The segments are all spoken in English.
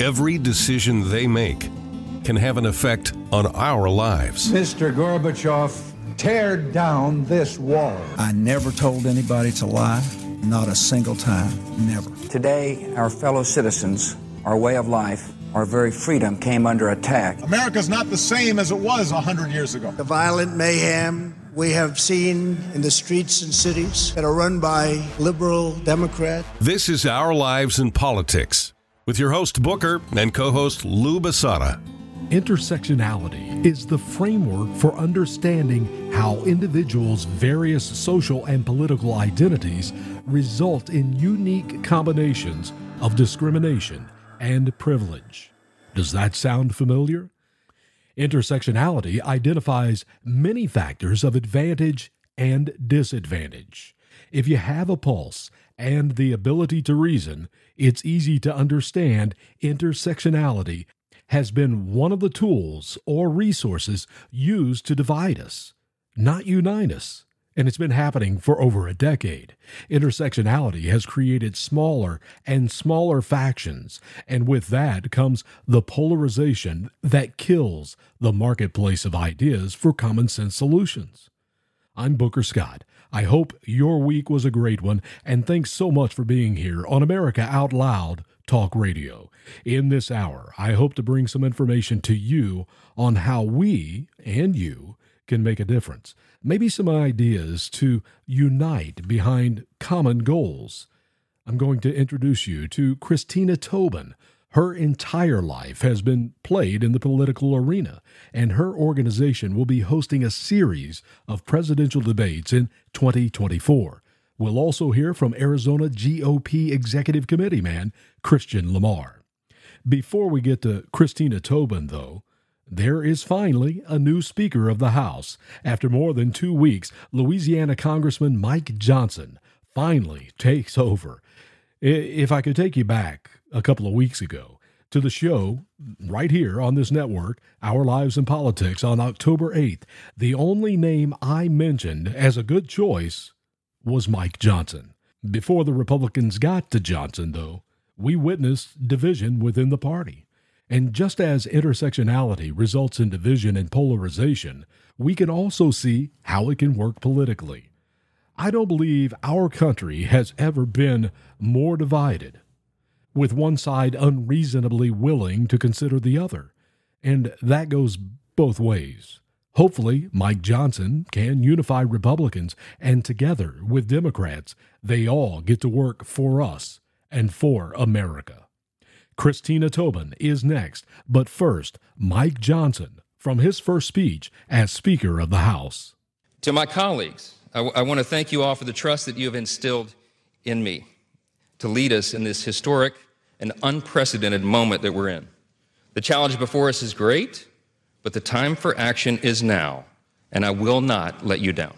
Every decision they make can have an effect on our lives. Mr. Gorbachev, tear down this wall. I never told anybody to lie, not a single time, never. Today, our fellow citizens, our way of life, our very freedom came under attack. America's not the same as it was 100 years ago. The violent mayhem we have seen in the streets and cities that are run by liberal Democrats. This is Our Lives in Politics with your host Booker and co-host Lou Basada. Intersectionality is the framework for understanding how individuals' various social and political identities result in unique combinations of discrimination and privilege. Does that sound familiar? Intersectionality identifies many factors of advantage and disadvantage. If you have a pulse and the ability to reason, it's easy to understand intersectionality has been one of the tools or resources used to divide us, not unite us. And it's been happening for over a decade. Intersectionality has created smaller and smaller factions, and with that comes the polarization that kills the marketplace of ideas for common sense solutions. I'm Booker Scott. I hope your week was a great one, and thanks so much for being here on America Out Loud Talk Radio. In this hour, I hope to bring some information to you on how we and you can make a difference. Maybe some ideas to unite behind common goals. I'm going to introduce you to Christina Tobin. Her entire life has been played in the political arena, and her organization will be hosting a series of presidential debates in 2024. We'll also hear from Arizona GOP Executive Committee man Christian Lamar. Before we get to Christina Tobin, though, there is finally a new Speaker of the House. After more than 2 weeks, Louisiana Congressman Mike Johnson finally takes over. If I could take you back a couple of weeks ago to the show right here on this network, Our Lives in Politics, on October 8th, the only name I mentioned as a good choice was Mike Johnson. Before the Republicans got to Johnson, though, we witnessed division within the party. And just as intersectionality results in division and polarization, we can also see how it can work politically. I don't believe our country has ever been more divided, with one side unreasonably willing to consider the other. And that goes both ways. Hopefully, Mike Johnson can unify Republicans, and together with Democrats, they all get to work for us and for America. Christina Tobin is next, but first, Mike Johnson from his first speech as Speaker of the House. To my colleagues, I want to thank you all for the trust that you have instilled in me to lead us in this historic and unprecedented moment that we're in. The challenge before us is great, but the time for action is now, and I will not let you down.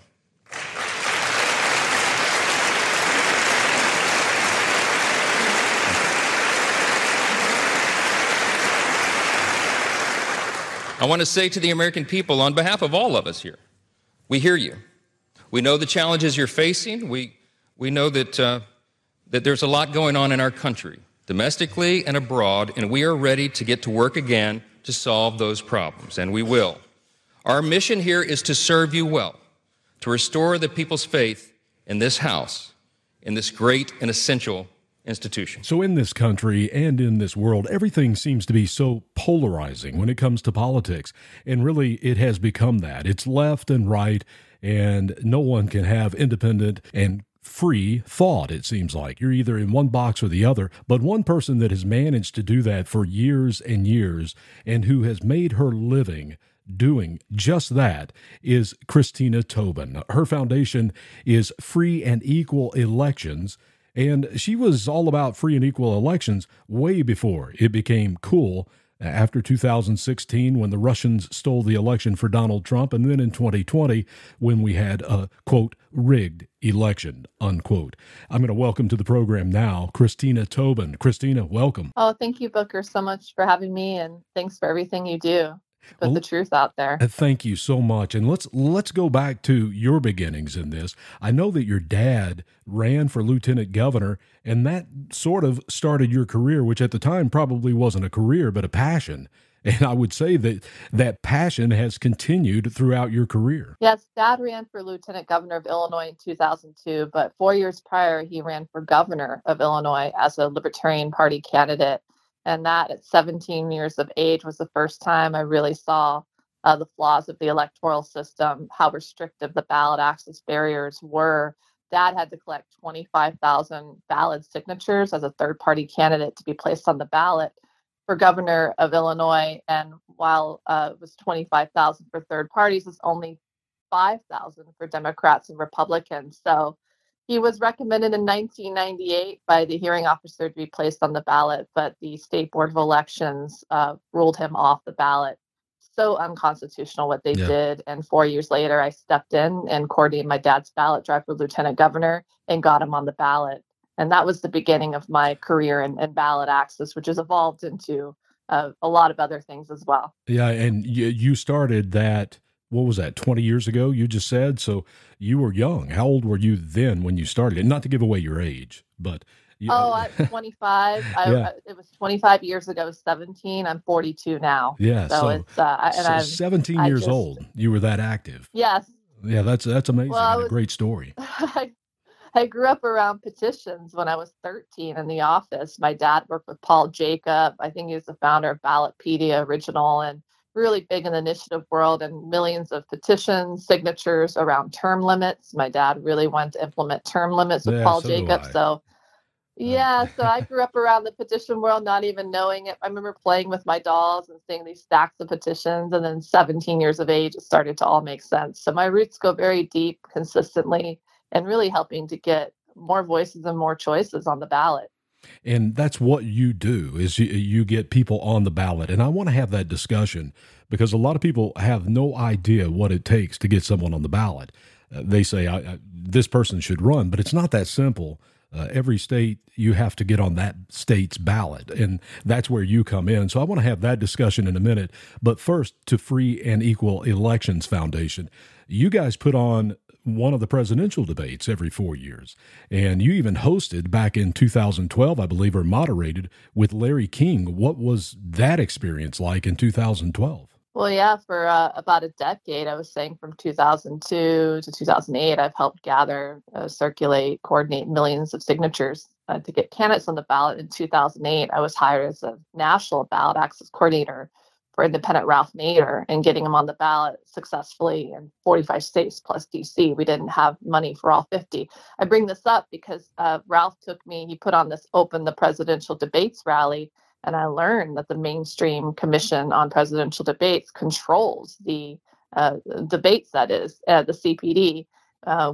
I want to say to the American people, on behalf of all of us here, we hear you. We know the challenges you're facing. We know that there's a lot going on in our country, domestically and abroad, and we are ready to get to work again to solve those problems, and we will. Our mission here is to serve you well, to restore the people's faith in this House, in this great and essential institution. So in this country and in this world, everything seems to be so polarizing when it comes to politics. And really, it has become that. It's left and right, and no one can have independent and free thought, it seems like. You're either in one box or the other. But one person that has managed to do that for years and years, and who has made her living doing just that, is Christina Tobin. Her foundation is Free and Equal Elections, and she was all about free and equal elections way before it became cool, after 2016 when the Russians stole the election for Donald Trump, and then in 2020 when we had a, quote, rigged election, unquote. I'm going to welcome to the program now Christina Tobin. Christina, welcome. Oh, thank you, Booker, so much for having me, and thanks for everything you do. put the truth out there. Thank you so much. And let's go back to your beginnings in this. I know that your dad ran for lieutenant governor, and that sort of started your career, which at the time probably wasn't a career, but a passion. And I would say that that passion has continued throughout your career. Yes, Dad ran for lieutenant governor of Illinois in 2002, but 4 years prior, he ran for governor of Illinois as a Libertarian Party candidate. And that at 17 years of age was the first time I really saw the flaws of the electoral system, how restrictive the ballot access barriers were. Dad had to collect 25,000 valid signatures as a third-party candidate to be placed on the ballot for governor of Illinois. And while it was 25,000 for third parties, it's only 5,000 for Democrats and Republicans. So he was recommended in 1998 by the hearing officer to be placed on the ballot, but the State Board of Elections ruled him off the ballot. So unconstitutional what they did. And 4 years later, I stepped in and coordinated my dad's ballot drive for lieutenant governor and got him on the ballot. And that was the beginning of my career in ballot access, which has evolved into a lot of other things as well. Yeah, and you started that, what was that, 20 years ago, you just said? So you were young. How old were you then when you started it? Not to give away your age, but... I was 25. It was 25 years ago, 17. I'm 42 now. Yeah, so it's... I'm 17 years old, you were that active. Yes. Yeah, that's amazing. Well, and a great story. I grew up around petitions when I was 13 in the office. My dad worked with Paul Jacob. I think he was the founder of Ballotpedia Original and really big in the initiative world, and millions of petitions, signatures around term limits. My dad really wanted to implement term limits with Paul Jacob. So I grew up around the petition world, not even knowing it. I remember playing with my dolls and seeing these stacks of petitions. And then 17 years of age, it started to all make sense. So my roots go very deep consistently, and really helping to get more voices and more choices on the ballot. And that's what you do, is you get people on the ballot. And I want to have that discussion because a lot of people have no idea what it takes to get someone on the ballot. They say, this person should run, but it's not that simple. Every state, you have to get on that state's ballot, and that's where you come in. So I want to have that discussion in a minute. But first, to Free and Equal Elections Foundation, you guys put on one of the presidential debates every 4 years. And you even hosted back in 2012, I believe, or moderated with Larry King. What was that experience like in 2012? Well, yeah, for about a decade, I was saying from 2002 to 2008, I've helped gather, circulate, coordinate millions of signatures to get candidates on the ballot. In 2008, I was hired as a national ballot access coordinator for independent Ralph Nader, and getting him on the ballot successfully in 45 states plus DC. We didn't have money for all 50. I bring this up because Ralph took me, he put on this Open the Presidential Debates rally, and I learned that the mainstream Commission on Presidential Debates controls the debates, that is, the CPD,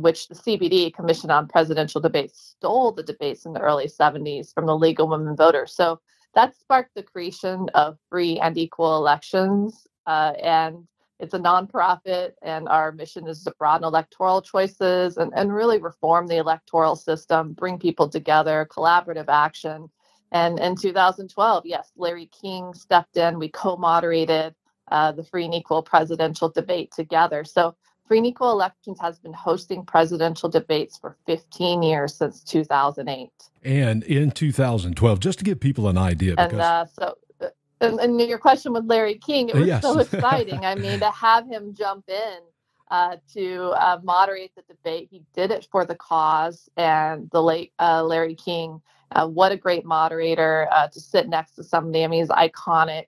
which the CPD, Commission on Presidential Debates, stole the debates in the early 70s from the League of Women Voters. So that sparked the creation of Free and Equal Elections, and it's a nonprofit, and our mission is to broaden electoral choices and really reform the electoral system, bring people together, collaborative action. And in 2012, yes, Larry King stepped in. We co-moderated the Free and Equal Presidential Debate together. So Free and Equal Elections has been hosting presidential debates for 15 years, since 2008. And in 2012, just to give people an idea. Because... And your question with Larry King, it was so exciting. I mean, to have him jump in to moderate the debate. He did it for the cause, and the late Larry King, what a great moderator to sit next to somebody. I mean, he's iconic.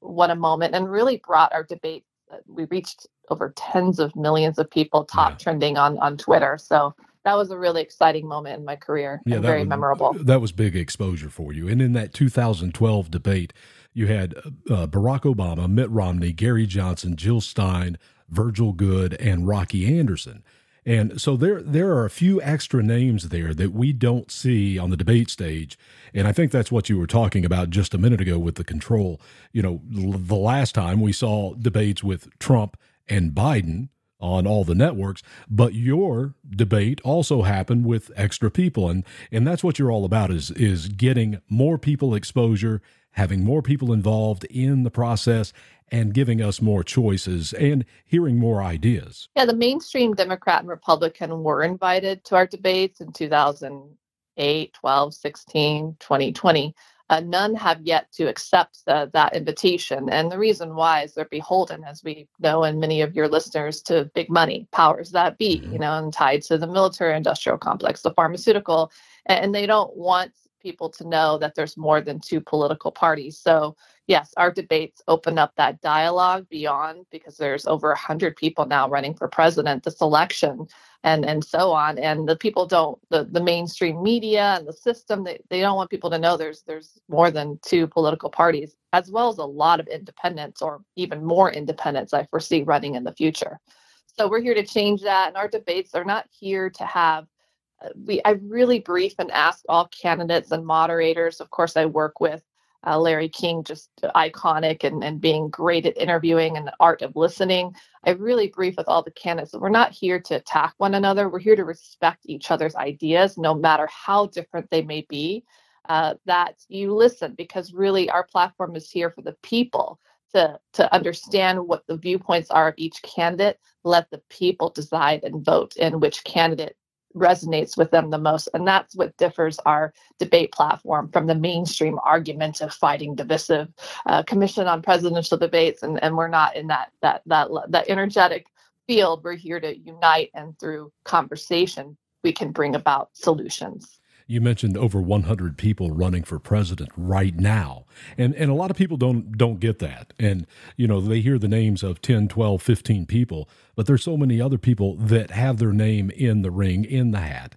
What a moment, and really brought our debate. We reached over tens of millions of people trending on Twitter. So that was a really exciting moment in my career, and very memorable. That was big exposure for you. And in that 2012 debate, you had Barack Obama, Mitt Romney, Gary Johnson, Jill Stein, Virgil Goode, and Rocky Anderson. And so there are a few extra names there that we don't see on the debate stage. And I think that's what you were talking about just a minute ago with the control. You know, the last time we saw debates with Trump and Biden on all the networks, but your debate also happened with extra people. And that's what you're all about, is getting more people exposure, having more people involved in the process and giving us more choices and hearing more ideas. Yeah, the mainstream Democrat and Republican were invited to our debates in 2008, 12, 16, 2020. None have yet to accept that invitation. And the reason why is they're beholden, as we know, and many of your listeners, to big money, powers that be, and tied to the military industrial complex, the pharmaceutical. And they don't want people to know that there's more than two political parties. So yes, our debates open up that dialogue beyond, because there's over 100 people now running for president this election and so on. And the people the mainstream media and the system, they don't want people to know there's more than two political parties, as well as a lot of independents, or even more independents I foresee running in the future. So we're here to change that. And our debates are not here to have I really brief and ask all candidates and moderators. Of course, I work with Larry King, just iconic and being great at interviewing and the art of listening. I really brief with all the candidates. We're not here to attack one another. We're here to respect each other's ideas, no matter how different they may be, that you listen, because really our platform is here for the people to understand what the viewpoints are of each candidate. Let the people decide and vote in which candidate resonates with them the most. And that's what differs our debate platform from the mainstream argument of fighting divisive Commission on Presidential Debates. And we're not in that energetic field. We're here to unite, and through conversation, we can bring about solutions. You mentioned over 100 people running for president right now. And a lot of people don't get that. And, they hear the names of 10, 12, 15 people, but there's so many other people that have their name in the ring, in the hat.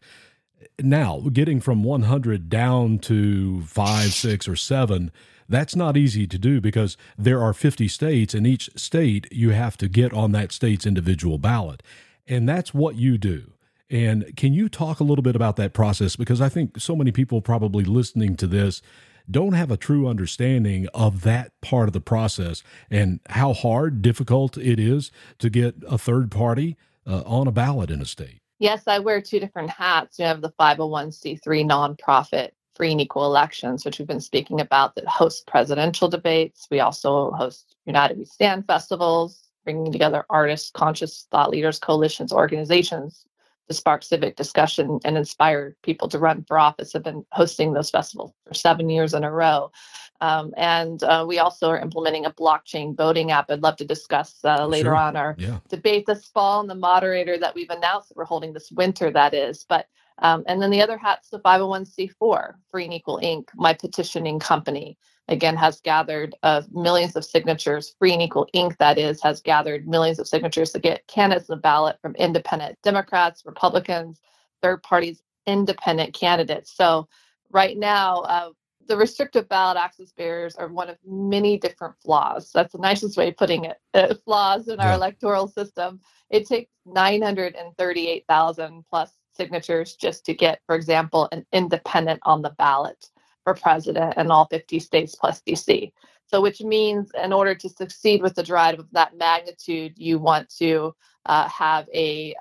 Now, getting from 100 down to 5, 6, or 7, that's not easy to do, because there are 50 states, and each state you have to get on that state's individual ballot. And that's what you do. And can you talk a little bit about that process? Because I think so many people probably listening to this don't have a true understanding of that part of the process and how hard, difficult it is to get a third party on a ballot in a state. Yes, I wear two different hats. You have the 501c3 nonprofit Free and Equal Elections, which we've been speaking about, that hosts presidential debates. We also host United We Stand festivals, bringing together artists, conscious thought leaders, coalitions, organizations, to spark civic discussion and inspire people to run for office. Have been hosting those festivals for 7 years in a row. And we also are implementing a blockchain voting app. I'd love to discuss later on our debate this fall, and the moderator that we've announced that we're holding this winter, that is. But and then the other hat's the 501c4, Free and Equal Inc., my petitioning company. Again, has gathered millions of signatures. Free and Equal Inc., that is, has gathered millions of signatures to get candidates on the ballot from independent Democrats, Republicans, third parties, independent candidates. So right now, the restrictive ballot access barriers are one of many different flaws. That's the nicest way of putting it, flaws in our electoral system. It takes 938,000 plus signatures just to get, for example, an independent on the ballot for president in all 50 states plus DC. So which means in order to succeed with the drive of that magnitude, you want to have a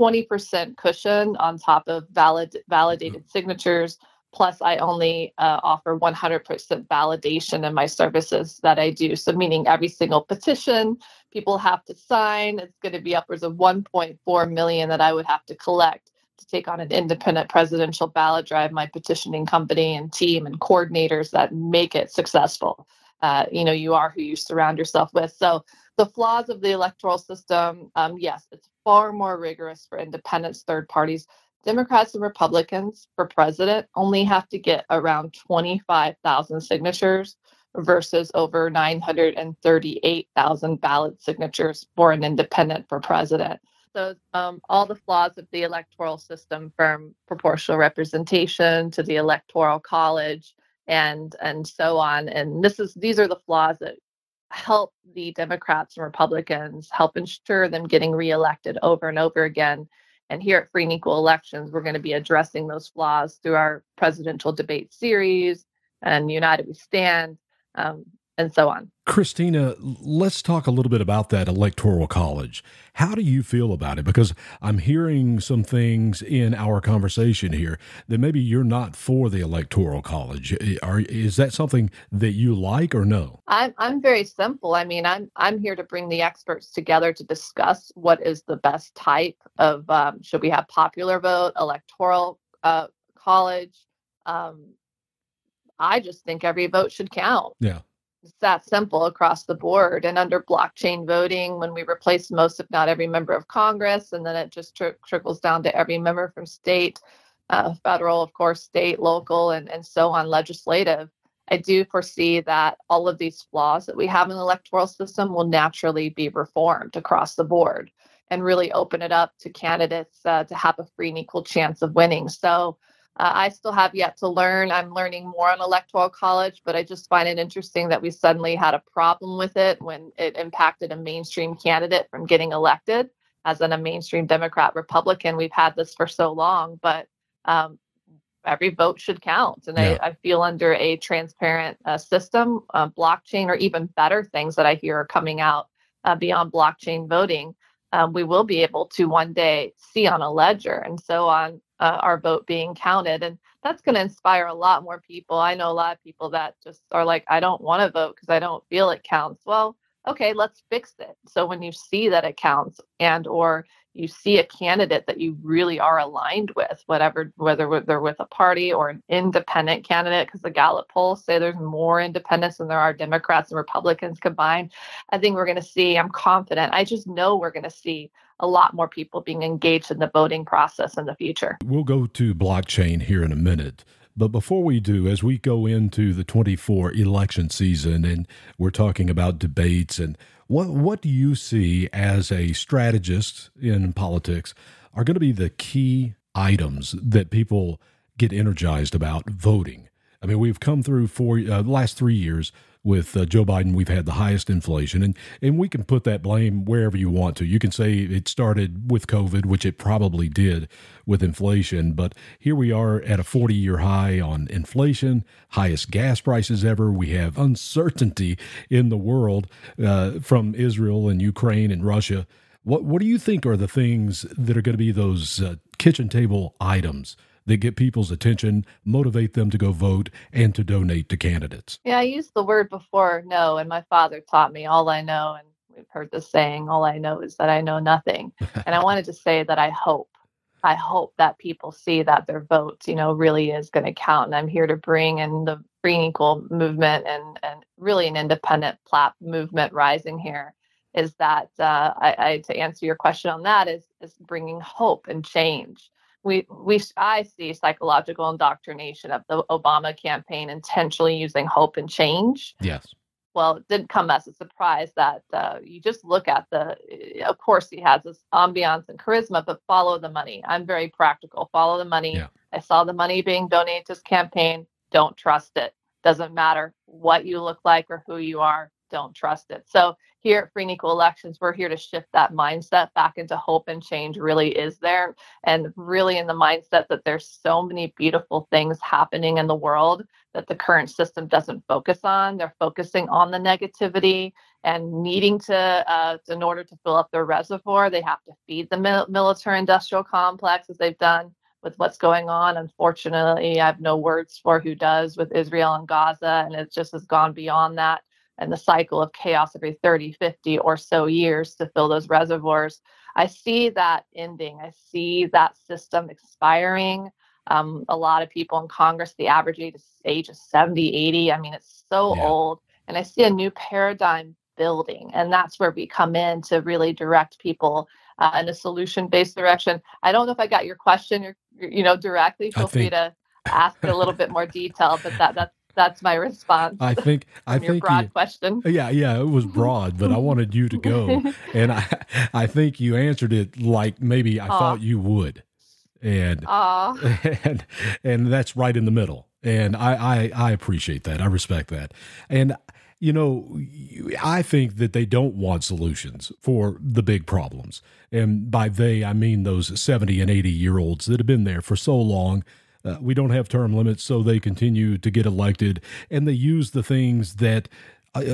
20% cushion on top of validated signatures. Plus, I only offer 100% validation in my services that I do. So meaning every single petition people have to sign, it's going to be upwards of 1.4 million that I would have to collect to take on an independent presidential ballot drive, my petitioning company and team and coordinators that make it successful. You are who you surround yourself with. So the flaws of the electoral system, yes, it's far more rigorous for independents, third parties. Democrats and Republicans for president only have to get around 25,000 signatures versus over 938,000 ballot signatures for an independent for president. So all the flaws of the electoral system, from proportional representation to the electoral college and so on. And these are the flaws that help the Democrats and Republicans, help ensure them getting reelected over and over again. And here at Free and Equal Elections, we're going to be addressing those flaws through our presidential debate series and United We Stand. and so on. Christina, let's talk a little bit about that Electoral College. How do you feel about it? Because I'm hearing some things in our conversation here that maybe you're not for the Electoral College. Is that something that you like or no? I'm very simple. I mean, I'm here to bring the experts together to discuss what is the best type of, should we have popular vote, electoral college? I just think every vote should count. Yeah. It's that simple across the board. And under blockchain voting, when we replace most, if not every member of Congress, and then it just trickles down to every member from state, federal, of course, state, local, and so on, legislative. I do foresee that all of these flaws that we have in the electoral system will naturally be reformed across the board and really open it up to candidates to have a free and equal chance of winning. So I still have yet to learn. I'm learning more on Electoral College, but I just find it interesting that we suddenly had a problem with it when it impacted a mainstream candidate from getting elected, as in a mainstream Democrat, Republican. We've had this for so long, but every vote should count. And yeah. I feel under a transparent system, blockchain, or even better things that I hear are coming out beyond blockchain voting, we will be able to one day see on a ledger and so on. Our vote being counted. And that's going to inspire a lot more people. I know a lot of people that just are like, I don't want to vote because I don't feel it counts. Well, okay, let's fix it. So when you see that it counts and or you see a candidate that you really are aligned with, whatever, whether they're with a party or an independent candidate, because the Gallup polls say there's more independents than there are Democrats and Republicans combined. I think we're going to see, I'm confident, I just know we're going to see a lot more people being engaged in the voting process in the future. We'll go to blockchain here in a minute. But before we do, as we go into the 2024 election season, and we're talking about debates, and what do you see as a strategist in politics are going to be the key items that people get energized about voting? I mean, we've come through last 3 years with Joe Biden. We've had the highest inflation, and we can put that blame wherever you want to. You can say it started with COVID, which it probably did with inflation, but here we are at a 40-year high on inflation, highest gas prices ever. We have uncertainty in the world from Israel and Ukraine and Russia. What do you think are the things that are going to be those kitchen table items that get people's attention, motivate them to go vote and to donate to candidates? Yeah, I used the word before, no, and my father taught me all I know, and we've heard this saying, all I know is that I know nothing. And I wanted to say that I hope that people see that their votes, really is going to count. And I'm here to bring in the Free and Equal movement and really an independent movement rising here. Is that I to answer your question on that is bringing hope and change. I see psychological indoctrination of the Obama campaign intentionally using hope and change. Yes. Well, it didn't come as a surprise that you just look at of course he has this ambiance and charisma, but follow the money. I'm very practical. Follow the money. Yeah. I saw the money being donated to his campaign. Don't trust it. Doesn't matter what you look like or who you are. Don't trust it. So here at Free and Equal Elections, we're here to shift that mindset back into hope and change really is there. And really in the mindset that there's so many beautiful things happening in the world that the current system doesn't focus on. They're focusing on the negativity and needing to, in order to fill up their reservoir, they have to feed the military industrial complex as they've done with what's going on. Unfortunately, I have no words for who does with Israel and Gaza. And it just has gone beyond that. And the cycle of chaos every 30, 50 or so years to fill those reservoirs. I see that ending. I see that system expiring. A lot of people in Congress, the average age is 70, 80. I mean, it's so old. And I see a new paradigm building. And that's where we come in to really direct people in a solution-based direction. I don't know if I got your question, directly. Feel free to ask a little bit more detail, but that's my response. I think broad question. Yeah, it was broad, but I wanted you to go, and I think you answered it like maybe I thought you would, and that's right in the middle. And I appreciate that. I respect that, and I think that they don't want solutions for the big problems, and by they I mean those 70 and 80 year olds that have been there for so long. We don't have term limits, so they continue to get elected, and they use the things that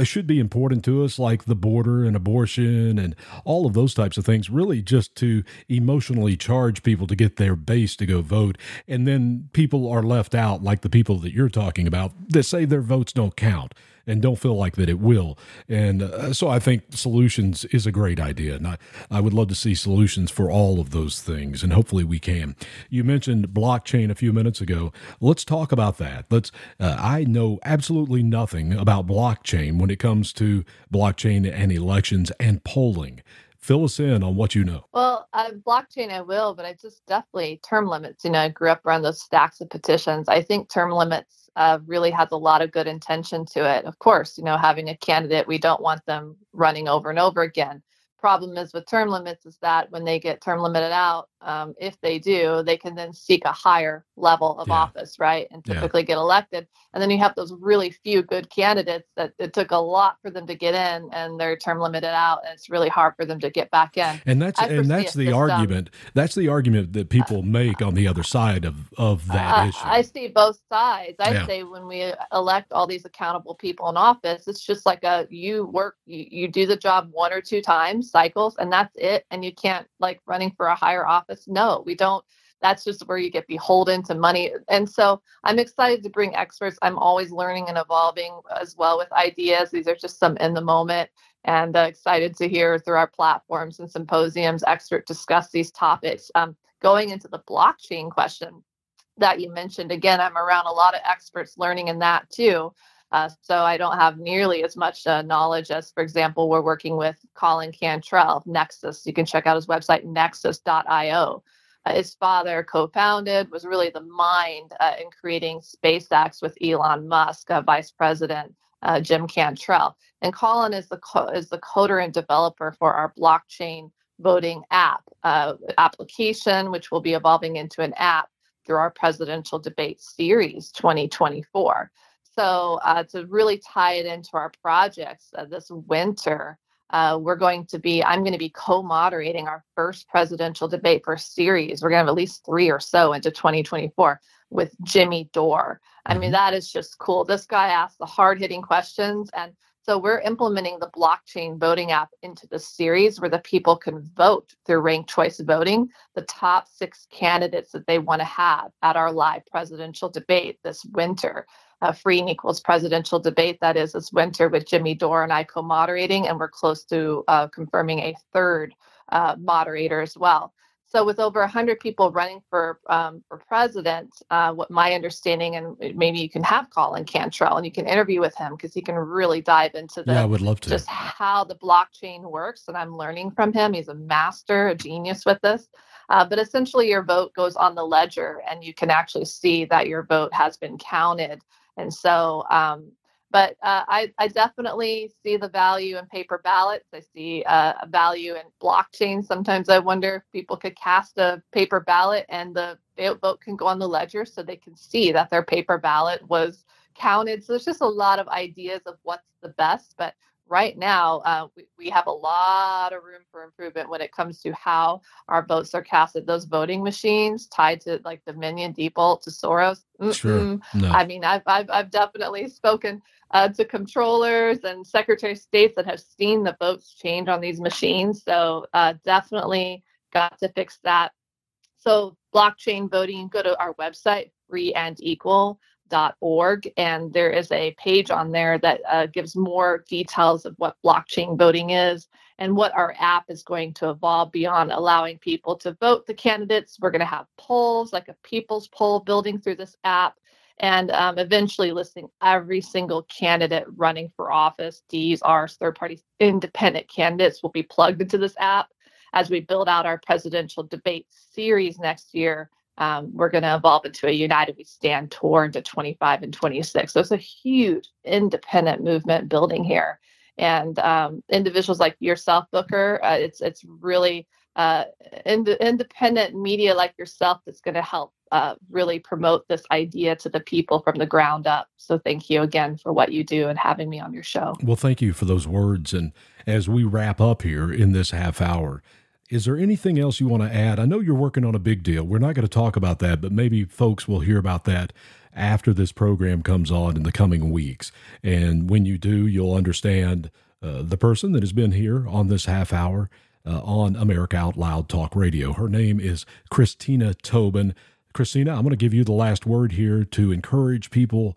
should be important to us, like the border and abortion and all of those types of things, really just to emotionally charge people to get their base to go vote. And then people are left out, like the people that you're talking about, that say their votes don't count and don't feel like that it will. And so I think solutions is a great idea. And I would love to see solutions for all of those things, and hopefully we can. You mentioned blockchain a few minutes ago. Let's talk about that. I know absolutely nothing about blockchain when it comes to blockchain and elections and polling. Fill us in on what you know. Well, blockchain I will, but I just definitely term limits. I grew up around those stacks of petitions. I think term limits really has a lot of good intention to it. Of course, having a candidate, we don't want them running over and over again. Problem is with term limits is that when they get term limited out, if they do, they can then seek a higher level of office, right? And typically get elected. And then you have those really few good candidates that it took a lot for them to get in, and they're term limited out, and it's really hard for them to get back in. And that's the argument. That's the argument that people make on the other side of that issue. I see both sides. I say when we elect all these accountable people in office, it's just like you do the job one or two times, cycles, and that's it. And you can't running for a higher office. No, we don't. That's just where you get beholden to money. And so I'm excited to bring experts. I'm always learning and evolving as well with ideas. These are just some in the moment, and excited to hear through our platforms and symposiums, experts discuss these topics. Going into the blockchain question that you mentioned, again, I'm around a lot of experts learning in that too. So I don't have nearly as much knowledge as, for example, we're working with Colin Cantrell, Nexus. You can check out his website, nexus.io. His father co-founded, was really the mind in creating SpaceX with Elon Musk, Vice President Jim Cantrell. And Colin is the coder and developer for our blockchain voting app application, which will be evolving into an app through our presidential debate series 2024. So to really tie it into our projects this winter, I'm going to be co-moderating our first presidential debate for series. We're going to have at least three or so into 2024 with Jimmy Dore. I mean, that is just cool. This guy asks the hard-hitting questions. And so we're implementing the blockchain voting app into the series where the people can vote through ranked choice voting, the top six candidates that they want to have at our live presidential debate this winter. Free and Equal's presidential debate that is this winter with Jimmy Dore and I co-moderating, and we're close to confirming a third moderator as well. So with over 100 people running for president, what my understanding, and maybe you can have Colin Cantrell and you can interview with him because he can really dive into the, I would love to. Just how the blockchain works, and I'm learning from him. He's a master, a genius with this. But essentially your vote goes on the ledger and you can actually see that your vote has been counted. And so, I definitely see the value in paper ballots. I see a value in blockchain. Sometimes I wonder if people could cast a paper ballot and the vote can go on the ledger so they can see that their paper ballot was counted. So there's just a lot of ideas of what's the best. But right now, we have a lot of room for improvement when it comes to how our votes are casted. Those voting machines tied to Dominion, Diebold, to Soros. Sure. No. I mean, I've definitely spoken to controllers and secretary of states that have seen the votes change on these machines. So definitely got to fix that. So blockchain voting, go to our website, freeandequal.org, and there is a page on there that gives more details of what blockchain voting is and what our app is going to evolve beyond allowing people to vote the candidates. We're going to have polls, like a people's poll building through this app, and eventually listing every single candidate running for office. DRs, third-party independent candidates, will be plugged into this app. As we build out our presidential debate series next year, we're going to evolve into a United We Stand tour into 25 and 26. So it's a huge independent movement building here. And individuals like yourself, Booker, it's really independent media like yourself that's going to help really promote this idea to the people from the ground up. So thank you again for what you do and having me on your show. Well, thank you for those words. And as we wrap up here in this half hour, is there anything else you want to add? I know you're working on a big deal. We're not going to talk about that, but maybe folks will hear about that after this program comes on in the coming weeks. And when you do, you'll understand the person that has been here on this half hour on America Out Loud Talk Radio. Her name is Christina Tobin. Christina, I'm going to give you the last word here to encourage people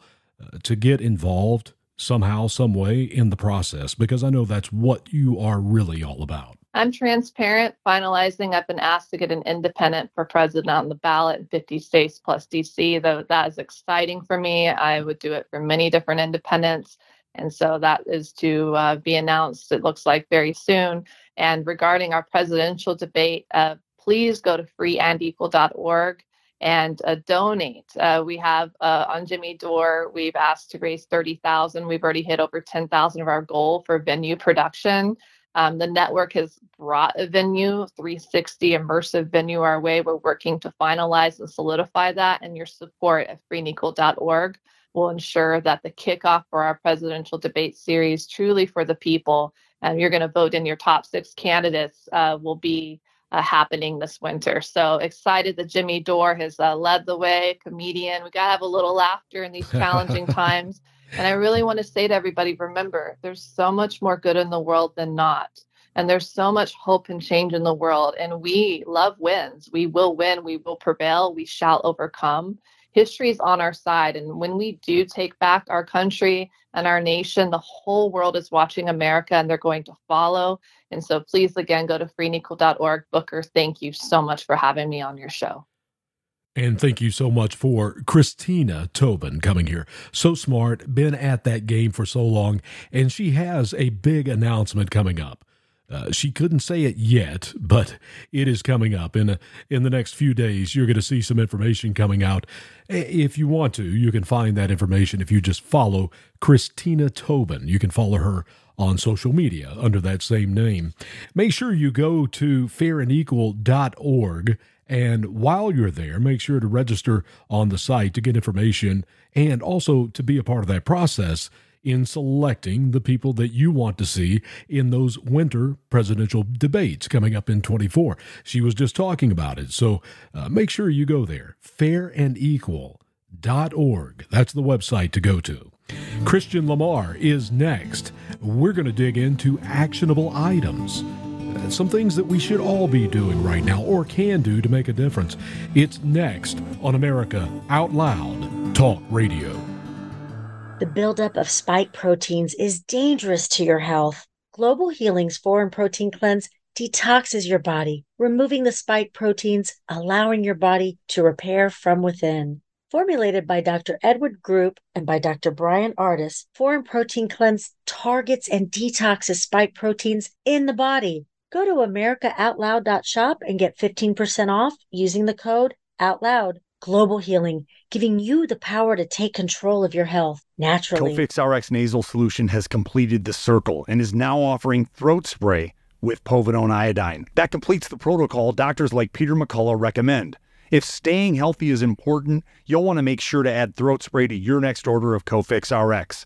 to get involved somehow, some way in the process, because I know that's what you are really all about. I'm transparent, finalizing. I've been asked to get an independent for president on the ballot in 50 states plus DC, though that is exciting for me. I would do it for many different independents. And so that is to be announced, it looks like, very soon. And regarding our presidential debate, please go to freeandequal.org and donate. We have on Jimmy Dore, we've asked to raise $30,000. We've already hit over 10,000 of our goal for venue production. The network has brought a venue, 360 immersive venue our way. We're working to finalize and solidify that, and your support at freeandequal.org will ensure that the kickoff for our presidential debate series, truly for the people, and you're going to vote in your top six candidates, will be happening this winter. So excited that Jimmy Dore has led the way, comedian. We got to have a little laughter in these challenging times. And I really want to say to everybody, remember, there's so much more good in the world than not. And there's so much hope and change in the world. And we love wins. We will win. We will prevail. We shall overcome. History is on our side. And when we do take back our country and our nation, the whole world is watching America and they're going to follow. And so please, again, go to freeandequal.org. Booker, thank you so much for having me on your show. And thank you so much for Christina Tobin coming here. So smart, been at that game for so long, and she has a big announcement coming up. She couldn't say it yet, but it is coming up. In the next few days, you're going to see some information coming out. If you want to, you can find that information if you just follow Christina Tobin. You can follow her on social media under that same name. Make sure you go to fairandequal.org. And while you're there, make sure to register on the site to get information and also to be a part of that process in selecting the people that you want to see in those winter presidential debates coming up in 24. She was just talking about it. So make sure you go there, fairandequal.org. That's the website to go to. Christian Lamar is next. We're going to dig into actionable items. Some things that we should all be doing right now or can do to make a difference. It's next on America Out Loud Talk Radio. The buildup of spike proteins is dangerous to your health. Global Healing's Foreign Protein Cleanse detoxes your body, removing the spike proteins, allowing your body to repair from within. Formulated by Dr. Edward Group and by Dr. Brian Artis, Foreign Protein Cleanse targets and detoxes spike proteins in the body. Go to americaoutloud.shop and get 15% off using the code OUTLOUD. Global Healing, giving you the power to take control of your health naturally. Cofix RX nasal solution has completed the circle and is now offering throat spray with povidone iodine. That completes the protocol doctors like Peter McCullough recommend. If staying healthy is important, you'll want to make sure to add throat spray to your next order of Cofix RX.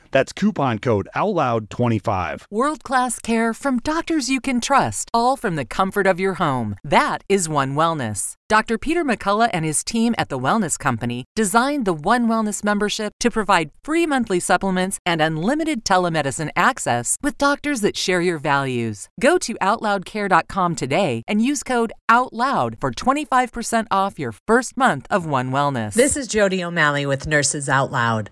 That's coupon code OUTLOUD25. World-class care from doctors you can trust, all from the comfort of your home. That is One Wellness. Dr. Peter McCullough and his team at The Wellness Company designed the One Wellness membership to provide free monthly supplements and unlimited telemedicine access with doctors that share your values. Go to OutLoudCare.com today and use code OUTLOUD for 25% off your first month of One Wellness. This is Jody O'Malley with Nurses Out Loud.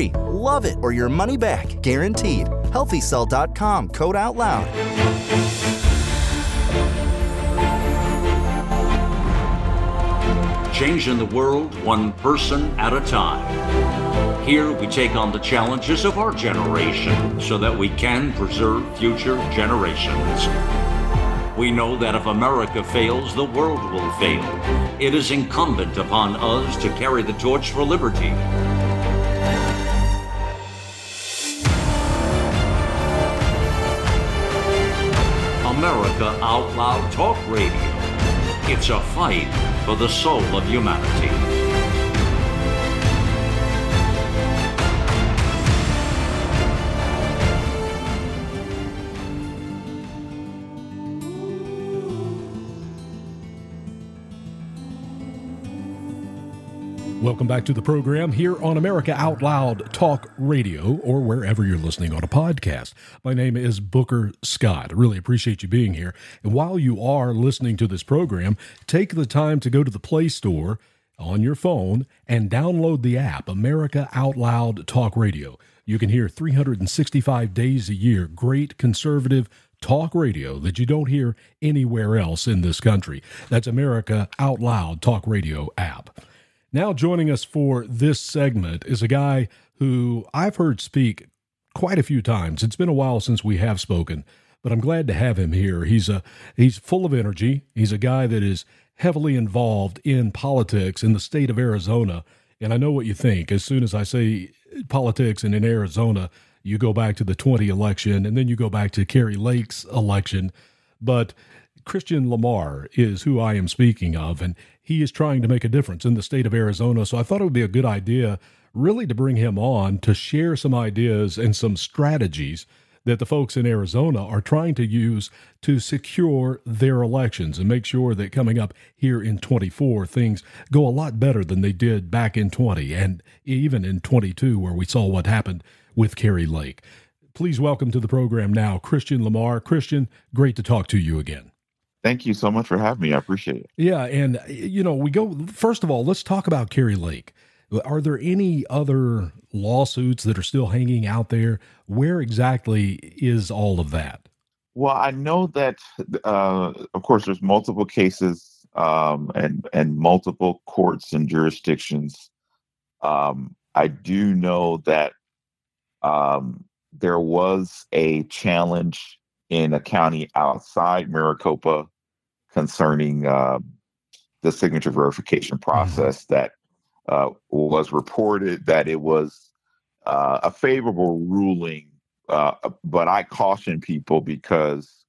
Love it or your money back, guaranteed. HealthyCell.com, code out loud. Changing the world one person at a time. Here we take on the challenges of our generation so that we can preserve future generations. We know that if America fails, the world will fail. It is incumbent upon us to carry the torch for liberty. America Out Loud Talk Radio. It's a fight for the soul of humanity. Welcome back to the program here on America Out Loud Talk Radio, or wherever you're listening on a podcast. My name is Booker Scott. I really appreciate you being here. And while you are listening to this program, take the time to go to the Play Store on your phone and download the app, America Out Loud Talk Radio. You can hear 365 days a year, great conservative talk radio that you don't hear anywhere else in this country. That's America Out Loud Talk Radio app. Now joining us for this segment is a guy who I've heard speak quite a few times. It's been a while since we have spoken, but I'm glad to have him here. He's full of energy. He's a guy that is heavily involved in politics in the state of Arizona. And I know what you think. As soon as I say politics and in Arizona, you go back to the 20 election, and then you go back to Kari Lake's election. But Christian Lamar is who I am speaking of, and he is trying to make a difference in the state of Arizona. So I thought it would be a good idea really to bring him on to share some ideas and some strategies that the folks in Arizona are trying to use to secure their elections and make sure that coming up here in 24, things go a lot better than they did back in 20 and even in 22, where we saw what happened with Kari Lake. Please welcome to the program now, Christian Lamar. Christian, great to talk to you again. Thank you so much for having me. I appreciate it. Yeah. And, you know, we go, first of all, let's talk about Kari Lake. Are there any other lawsuits that are still hanging out there? Where exactly is all of that? Well, I know that, of course, there's multiple cases and multiple courts and jurisdictions. I do know that there was a challenge in a county outside Maricopa concerning the signature verification process that was reported that it was a favorable ruling. But I caution people because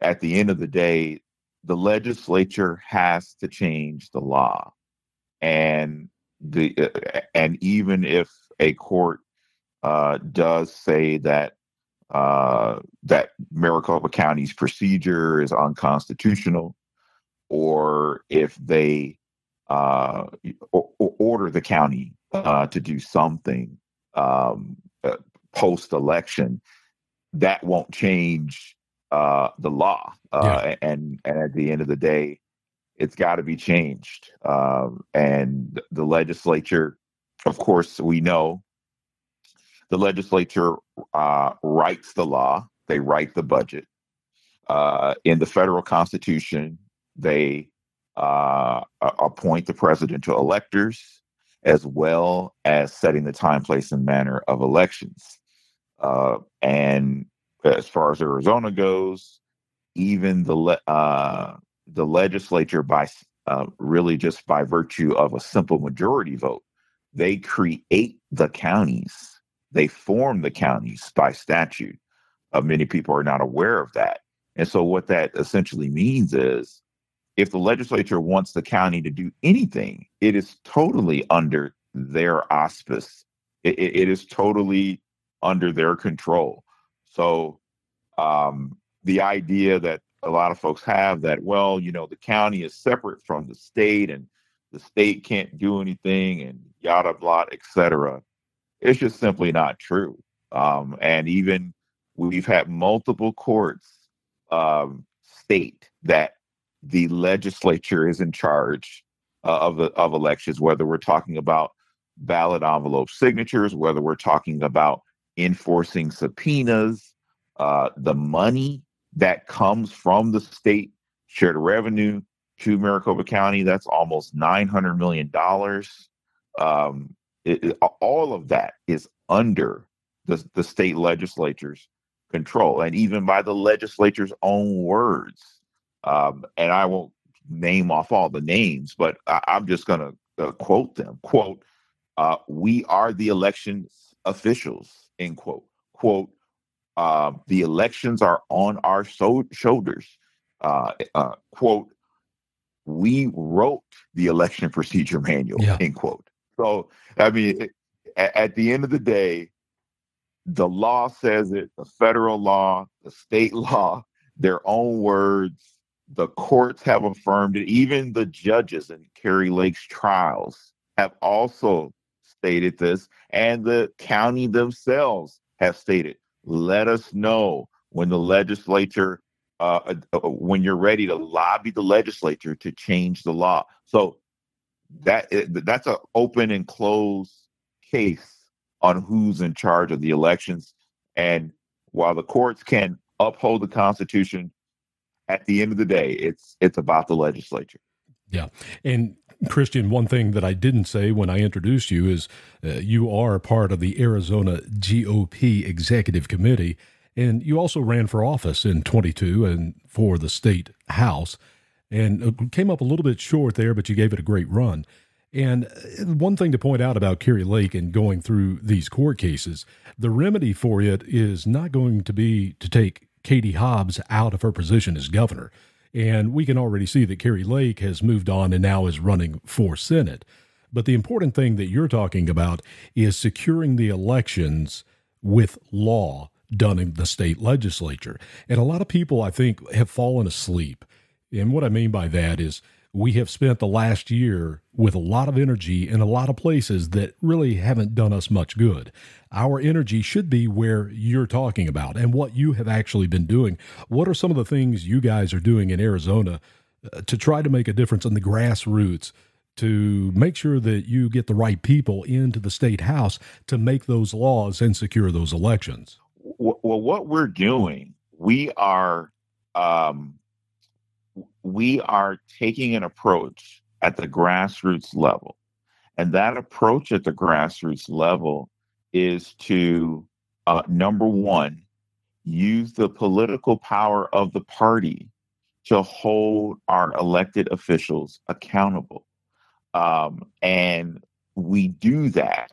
at the end of the day, the legislature has to change the law. And and even if a court does say that that Maricopa County's procedure is unconstitutional, or if they order the county to do something post-election, that won't change the law. And at the end of the day, it's got to be changed. And the legislature, of course, we know, The legislature writes the law. They write the budget. In the federal Constitution, they appoint the presidential electors, as well as setting the time, place, and manner of elections. And as far as Arizona goes, even the legislature, by really just by virtue of a simple majority vote, they create the counties. They form the counties by statute. Many people are not aware of that. And so what that essentially means is, if the legislature wants the county to do anything, it is totally under their auspice. It is totally under their control. So the idea that a lot of folks have that, well, you know, the county is separate from the state and the state can't do anything and yada, blah, et cetera. It's just simply not true. And even we've had multiple courts state that the legislature is in charge of elections, whether we're talking about ballot envelope signatures, whether we're talking about enforcing subpoenas, the money that comes from the state shared revenue to Maricopa County, that's almost $900 million. All of that is under the state legislature's control, and even by the legislature's own words. And I won't name off all the names, but I'm just going to quote them. Quote, we are the elections officials, end quote. Quote, the elections are on our shoulders. Quote, we wrote the election procedure manual, end quote. So, I mean, at the end of the day, the law says it, the federal law, the state law, their own words. The courts have affirmed it. Even the judges in Kari Lake's trials have also stated this. And the county themselves have stated, let us know when the legislature, when you're ready to lobby the legislature to change the law. So that's an open and closed case on who's in charge of the elections. And while the courts can uphold the Constitution, at the end of the day, it's about the legislature. Yeah. And Christian, one thing that I didn't say when I introduced you is you are part of the Arizona GOP Executive Committee, and you also ran for office in 22 and for the state house, and came up a little bit short there, but you gave it a great run. And one thing to point out about Kari Lake and going through these court cases, the remedy for it is not going to be to take Katie Hobbs out of her position as governor. And we can already see that Kari Lake has moved on and now is running for Senate. But the important thing that you're talking about is securing the elections with law done in the state legislature. And a lot of people, I think, have fallen asleep. And what I mean by that is we have spent the last year with a lot of energy in a lot of places that really haven't done us much good. Our energy should be where you're talking about and what you have actually been doing. What are some of the things you guys are doing in Arizona to try to make a difference in the grassroots to make sure that you get the right people into the state house to make those laws and secure those elections? Well, what we're doing, we are taking an approach at the grassroots level. And that approach at the grassroots level is to, number one, use the political power of the party to hold our elected officials accountable. And we do that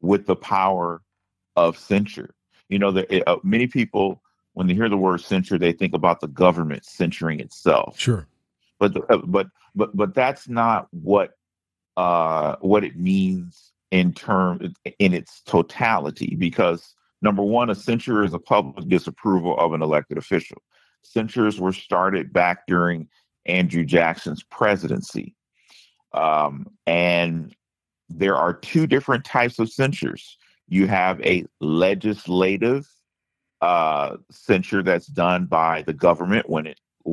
with the power of censure. You know, many people, when they hear the word censure, they think about the government censuring itself. Sure. But that's not what it means in its totality, because number one, a censure is a public disapproval of an elected official. Censures were started back during Andrew Jackson's presidency. And there are two different types of censures. You have a legislative censure that's done by the government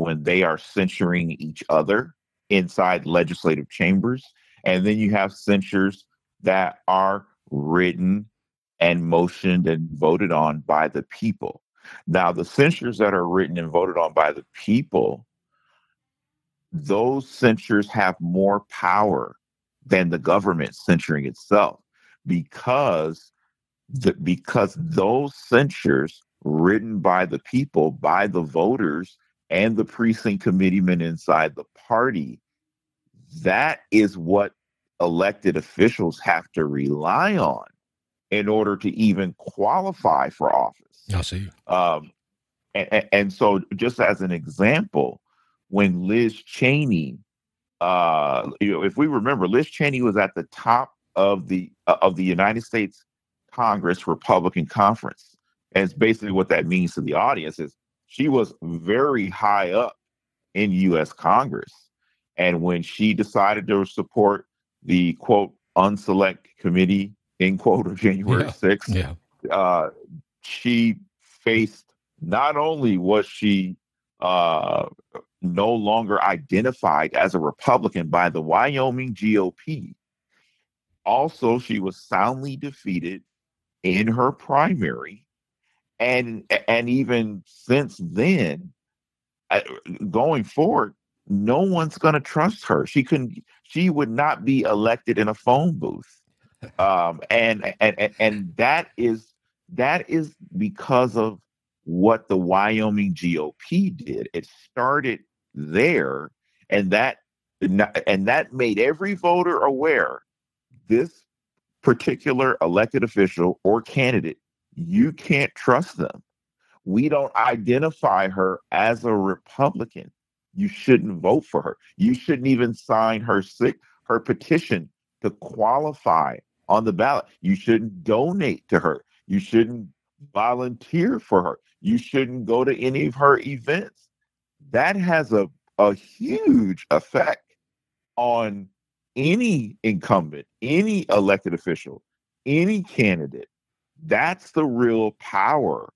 when they are censuring each other inside legislative chambers. And then you have censures that are written and motioned and voted on by the people. Now, the censures that are written and voted on by the people, those censures have more power than the government censuring itself, because those censures written by the people, by the voters and the precinct committeemen inside the party, that is what elected officials have to rely on in order to even qualify for office. I see. And so just as an example, when Liz Cheney, if we remember, Liz Cheney was at the top of the United States Congress Republican Conference. And it's basically what that means to the audience is she was very high up in U.S. Congress. And when she decided to support the, quote, unselect committee, end quote, of January 6th, she faced, not only was she no longer identified as a Republican by the Wyoming GOP, also she was soundly defeated in her primary. And even since then, going forward, no one's going to trust her. She would not be elected in a phone booth. And that is because of what the Wyoming GOP did. It started there, and that made every voter aware this particular elected official or candidate, you can't trust them. We don't identify her as a Republican. You shouldn't vote for her. You shouldn't even sign her petition to qualify on the ballot. You shouldn't donate to her. You shouldn't volunteer for her. You shouldn't go to any of her events. That has a huge effect on any incumbent, any elected official, any candidate. That's the real power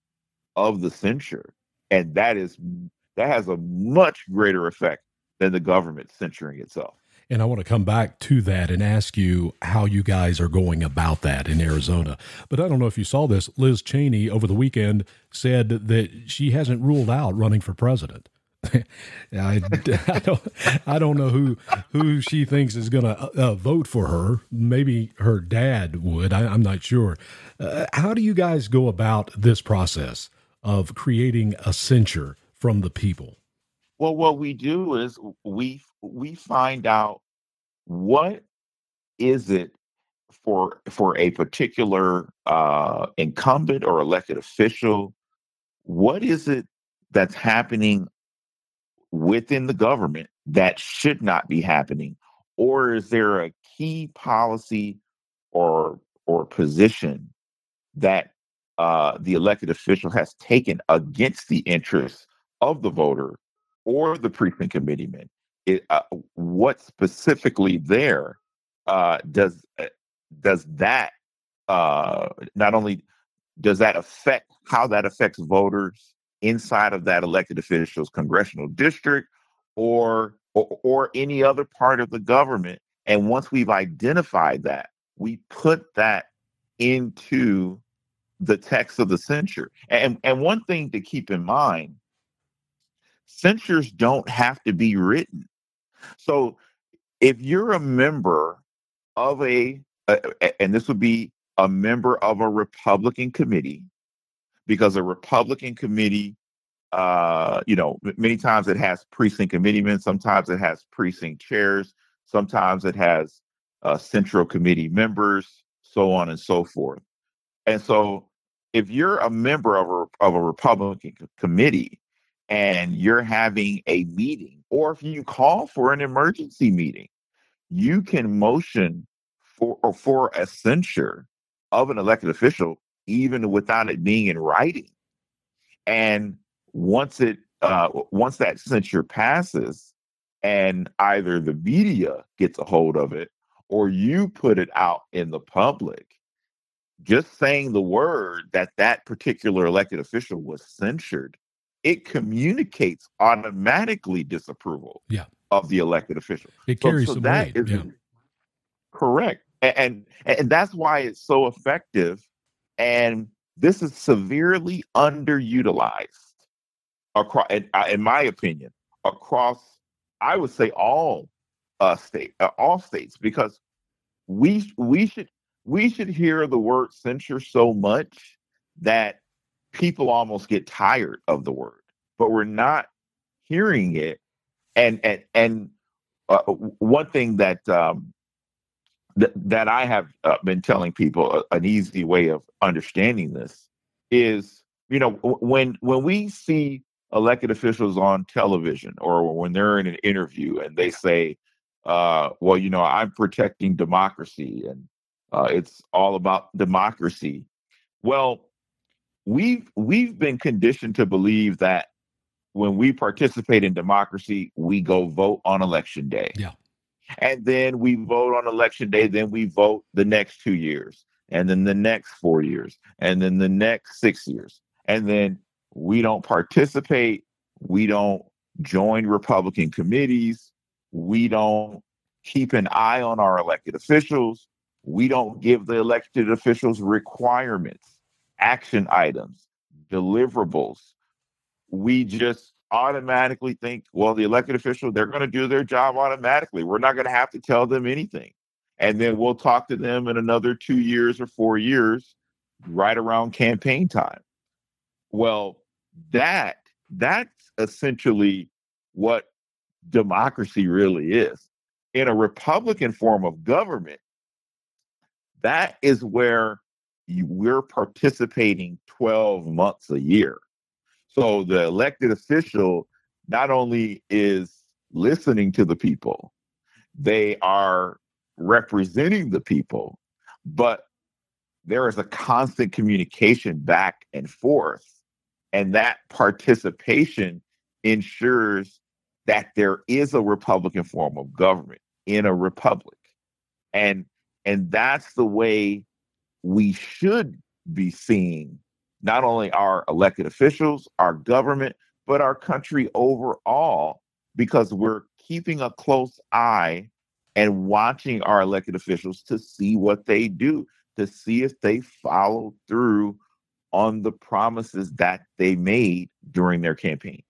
of the censure. And that has a much greater effect than the government censuring itself. And I want to come back to that and ask you how you guys are going about that in Arizona. But I don't know if you saw this. Liz Cheney over the weekend said that she hasn't ruled out running for president. I don't know who she thinks is going to vote for her. Maybe her dad would. I'm not sure. How do you guys go about this process of creating a censure from the people? Well, what we do is we find out what is it for a particular incumbent or elected official. What is it that's happening within the government that should not be happening? Or is there a key policy or position that the elected official has taken against the interests of the voter or the precinct committeeman? What specifically there does that not only does that affect how that affects voters inside of that elected official's congressional district or any other part of the government? And once we've identified that, we put that into the text of the censure. And one thing to keep in mind, censures don't have to be written. So if you're a member of and this would be a member of a Republican committee, because a Republican committee, many times it has precinct committeemen, sometimes it has precinct chairs, sometimes it has central committee members, so on and so forth. And so if you're a member of a Republican committee and you're having a meeting, or if you call for an emergency meeting, you can motion for a censure of an elected official even without it being in writing. And once that censure passes and either the media gets a hold of it or you put it out in the public, just saying the word that particular elected official was censured, it communicates automatically disapproval of the elected official. It carries some weight. Correct. And that's why it's so effective And this is severely underutilized across, in my opinion, across, I would say all states, because we should hear the word censure so much that people almost get tired of the word, but we're not hearing it. And one thing that that I have been telling people, an easy way of understanding this is, you know, when we see elected officials on television or when they're in an interview and they say, well, you know, I'm protecting democracy and it's all about democracy. Well, we've been conditioned to believe that when we participate in democracy, we go vote on election day. Yeah. And then we vote on election day. Then we vote the next 2 years, and then the next 4 years, and then the next 6 years. And then we don't participate. We don't join Republican committees. We don't keep an eye on our elected officials. We don't give the elected officials requirements, action items, deliverables. We just automatically think, well, the elected official, they're going to do their job automatically. We're not going to have to tell them anything. And then we'll talk to them in another 2 years or 4 years, right around campaign time. Well, that's essentially what democracy really is. In a Republican form of government, that is where we're participating 12 months a year. So the elected official not only is listening to the people, they are representing the people, but there is a constant communication back and forth. And that participation ensures that there is a Republican form of government in a republic. And that's the way we should be seeing not only our elected officials, our government, but our country overall, because we're keeping a close eye and watching our elected officials to see what they do, to see if they follow through on the promises that they made during their campaign.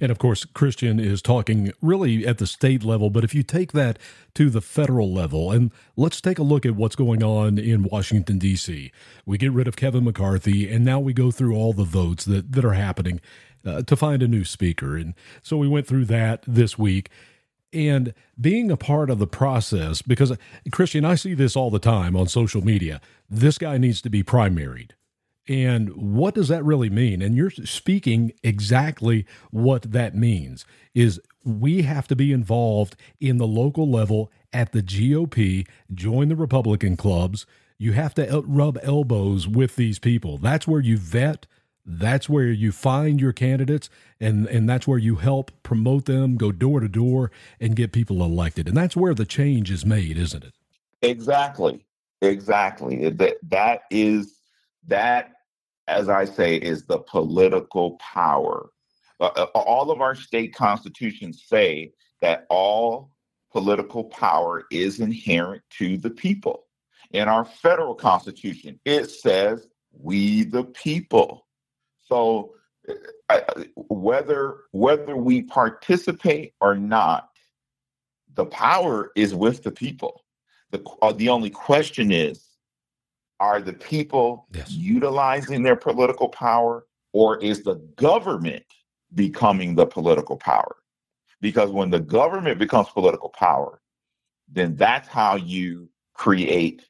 And of course, Christian is talking really at the state level, but if you take that to the federal level, and let's take a look at what's going on in Washington, D.C. We get rid of Kevin McCarthy, and now we go through all the votes that are happening to find a new speaker. And so we went through that this week. And being a part of the process, because, Christian, I see this all the time on social media, this guy needs to be primaried. And what does that really mean? And you're speaking exactly what that means, is we have to be involved in the local level at the GOP, join the Republican clubs. You have to rub elbows with these people. That's where you vet. That's where you find your candidates. And that's where you help promote them, go door to door, and get people elected. And that's where the change is made, isn't it? Exactly. That, as I say, is the political power. All of our state constitutions say that all political power is inherent to the people. In our federal constitution, it says, we the people. So whether we participate or not, the power is with the people. The only question is, are the people utilizing their political power, or is the government becoming the political power? Because when the government becomes political power, then that's how you create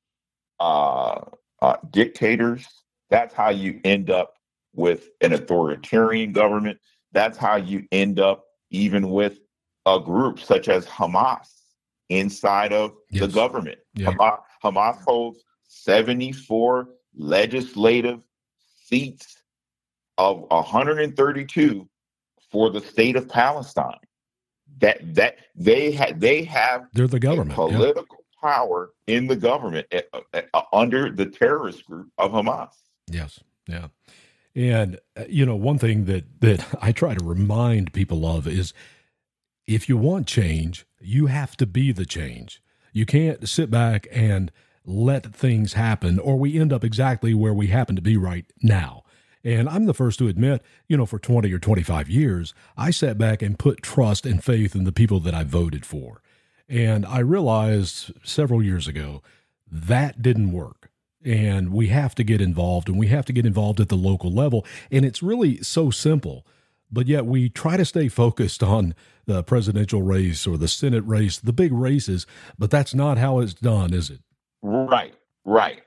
dictators. That's how you end up with an authoritarian government. That's how you end up even with a group such as Hamas inside of the government. Yeah. Hamas holds 74 legislative seats of 132 for the state of Palestine. That they have they're the government, political power in the government under the terrorist group of Hamas. Yes, yeah. And you know, one thing that I try to remind people of is, if you want change, you have to be the change. You can't sit back and let things happen, or we end up exactly where we happen to be right now. And I'm the first to admit, for 20 or 25 years, I sat back and put trust and faith in the people that I voted for. And I realized several years ago that didn't work. And we have to get involved, and we have to get involved at the local level. And it's really so simple. But yet we try to stay focused on the presidential race or the Senate race, the big races, but that's not how it's done, is it? Right.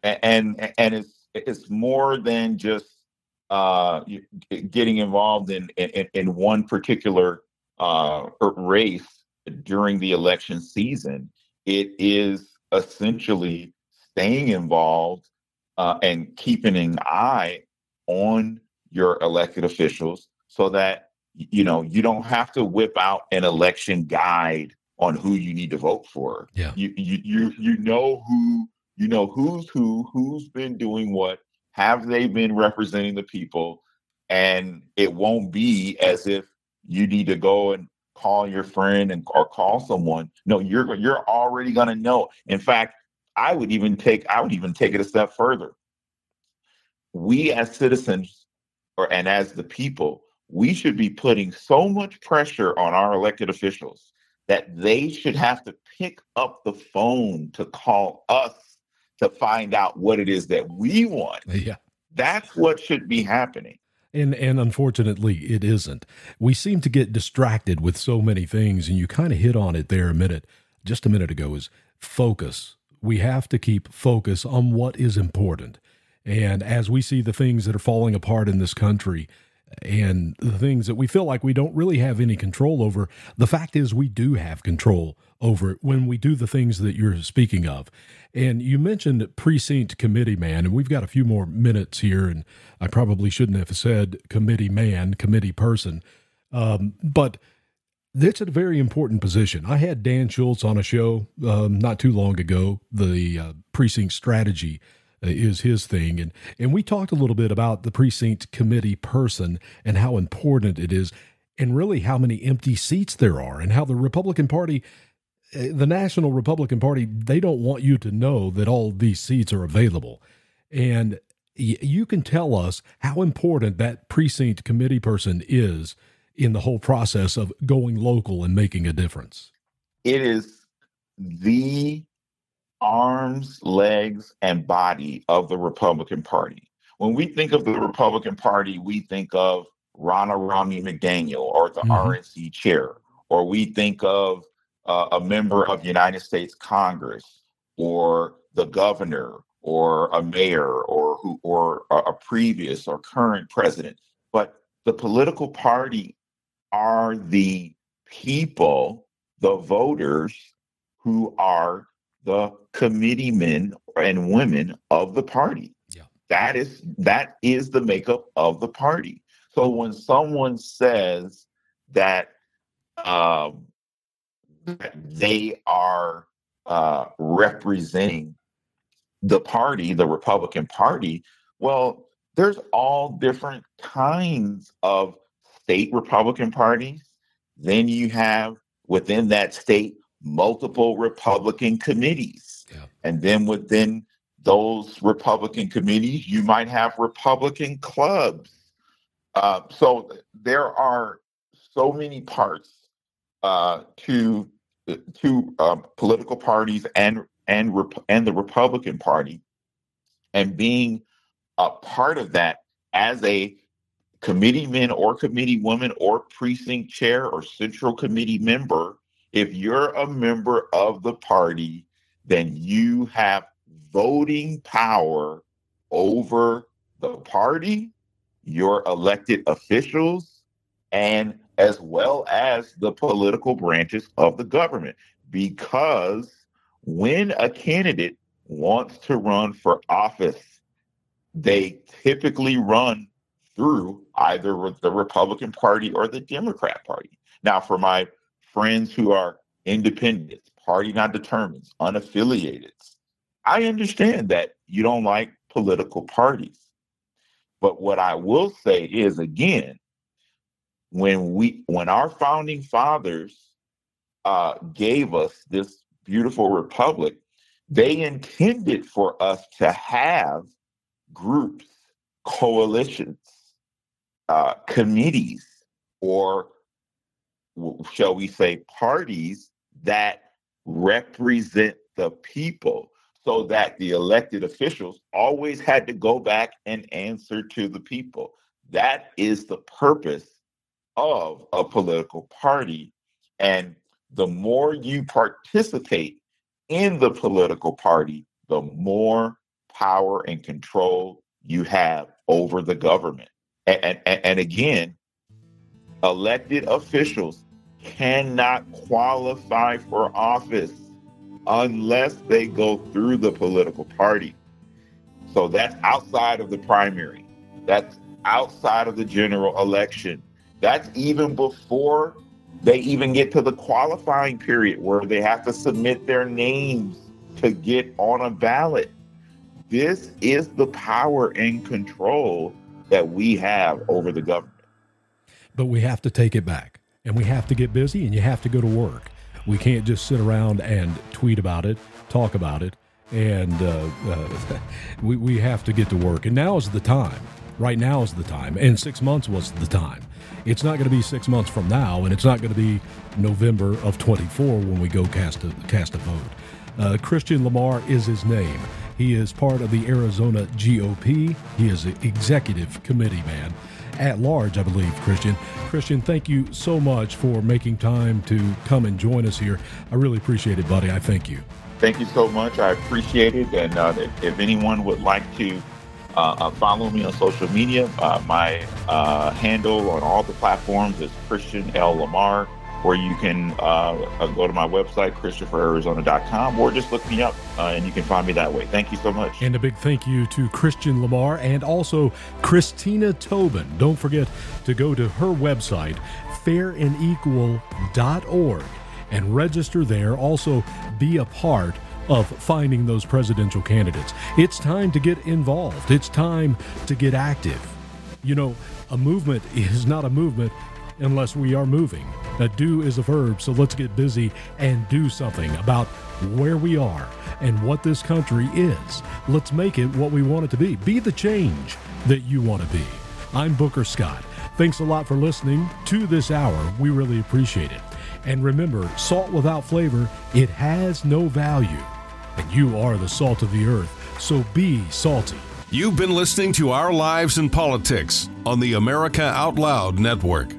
And it's more than just getting involved in one particular race during the election season. It is essentially staying involved and keeping an eye on your elected officials, so that, you don't have to whip out an election guide on who you need to vote for. Yeah. You know who's been doing what, have they been representing the people, and it won't be as if you need to go and call your friend or call someone. No, you're already going to know. In fact, I would even take it a step further. We as citizens and as the people, we should be putting so much pressure on our elected officials that they should have to pick up the phone to call us to find out what it is that we want. Yeah. That's what should be happening. And unfortunately, it isn't. We seem to get distracted with so many things, and you kind of hit on it there a minute ago, is focus. We have to keep focus on what is important. And as we see the things that are falling apart in this country, and the things that we feel like we don't really have any control over, the fact is we do have control over it when we do the things that you're speaking of. And you mentioned precinct committee man, and we've got a few more minutes here, and I probably shouldn't have said committee man, committee person, but that's a very important position. I had Dan Schultz on a show not too long ago. The precinct strategy is his thing. And we talked a little bit about the precinct committee person and how important it is, and really how many empty seats there are, and how the Republican Party, the National Republican Party, they don't want you to know that all these seats are available. And you can tell us how important that precinct committee person is in the whole process of going local and making a difference. It is the arms, legs, and body of the Republican Party. When we think of the Republican Party, we think of Ronna Romney McDaniel, or the RNC chair, or we think of a member of United States Congress, or the governor, or a mayor, or a previous or current president. But the political party are the people, the voters, who are the committeemen and women of the party. Yeah. That is the makeup of the party. So when someone says that they are representing the party, the Republican Party, well, there's all different kinds of state Republican parties. Then you have within that state multiple Republican committees. Yeah. And then within those Republican committees, you might have Republican clubs. So there are so many parts to political parties and the Republican Party. And being a part of that as a committeeman or committeewoman or precinct chair or central committee member, if you're a member of the party, then you have voting power over the party, your elected officials, and as well as the political branches of the government. Because when a candidate wants to run for office, they typically run through either the Republican Party or the Democrat Party. Now, for my friends who are independents, party not determined, unaffiliated, I understand that you don't like political parties. But what I will say is, again, when our founding fathers gave us this beautiful republic, They intended for us to have groups, coalitions, committees, or shall we say parties that represent the people, so that the elected officials always had to go back and answer to the people. That is the purpose of a political party. And the more you participate in the political party, the more power and control you have over the government. And again, elected officials cannot qualify for office unless they go through the political party. So that's outside of the primary. That's outside of the general election. That's even before they even get to the qualifying period where they have to submit their names to get on a ballot. This is the power and control that we have over the government. But we have to take it back, and we have to get busy, and you have to go to work. We can't just sit around and tweet about it, talk about it, and we have to get to work. And now is the time. Right now is the time, and 6 months was the time. It's not going to be 6 months from now, and it's not going to be November of 24 when we go cast a vote. Christian Lamar is his name. He is part of the Arizona GOP. He is an executive committee man at large, I believe, Christian. Christian, thank you so much for making time to come and join us here. I really appreciate it, buddy. I thank you. Thank you so much. I appreciate it. And if anyone would like to follow me on social media, my handle on all the platforms is Christian L. Lamar, or you can go to my website, ChristopherArizona.com, or just look me up and you can find me that way. Thank you so much. And a big thank you to Christian Lamar and also Christina Tobin. Don't forget to go to her website, fairandequal.org, and register there. Also be a part of finding those presidential candidates. It's time to get involved. It's time to get active. You know, a movement is not a movement unless we are moving. A do is a verb, so let's get busy and do something about where we are and what this country is. Let's make it what we want it to be. Be the change that you want to be. I'm Booker Scott. Thanks a lot for listening to this hour. We really appreciate it. And remember, salt without flavor, it has no value. And you are the salt of the earth, so be salty. You've been listening to Our Lives in Politics on the America Out Loud Network.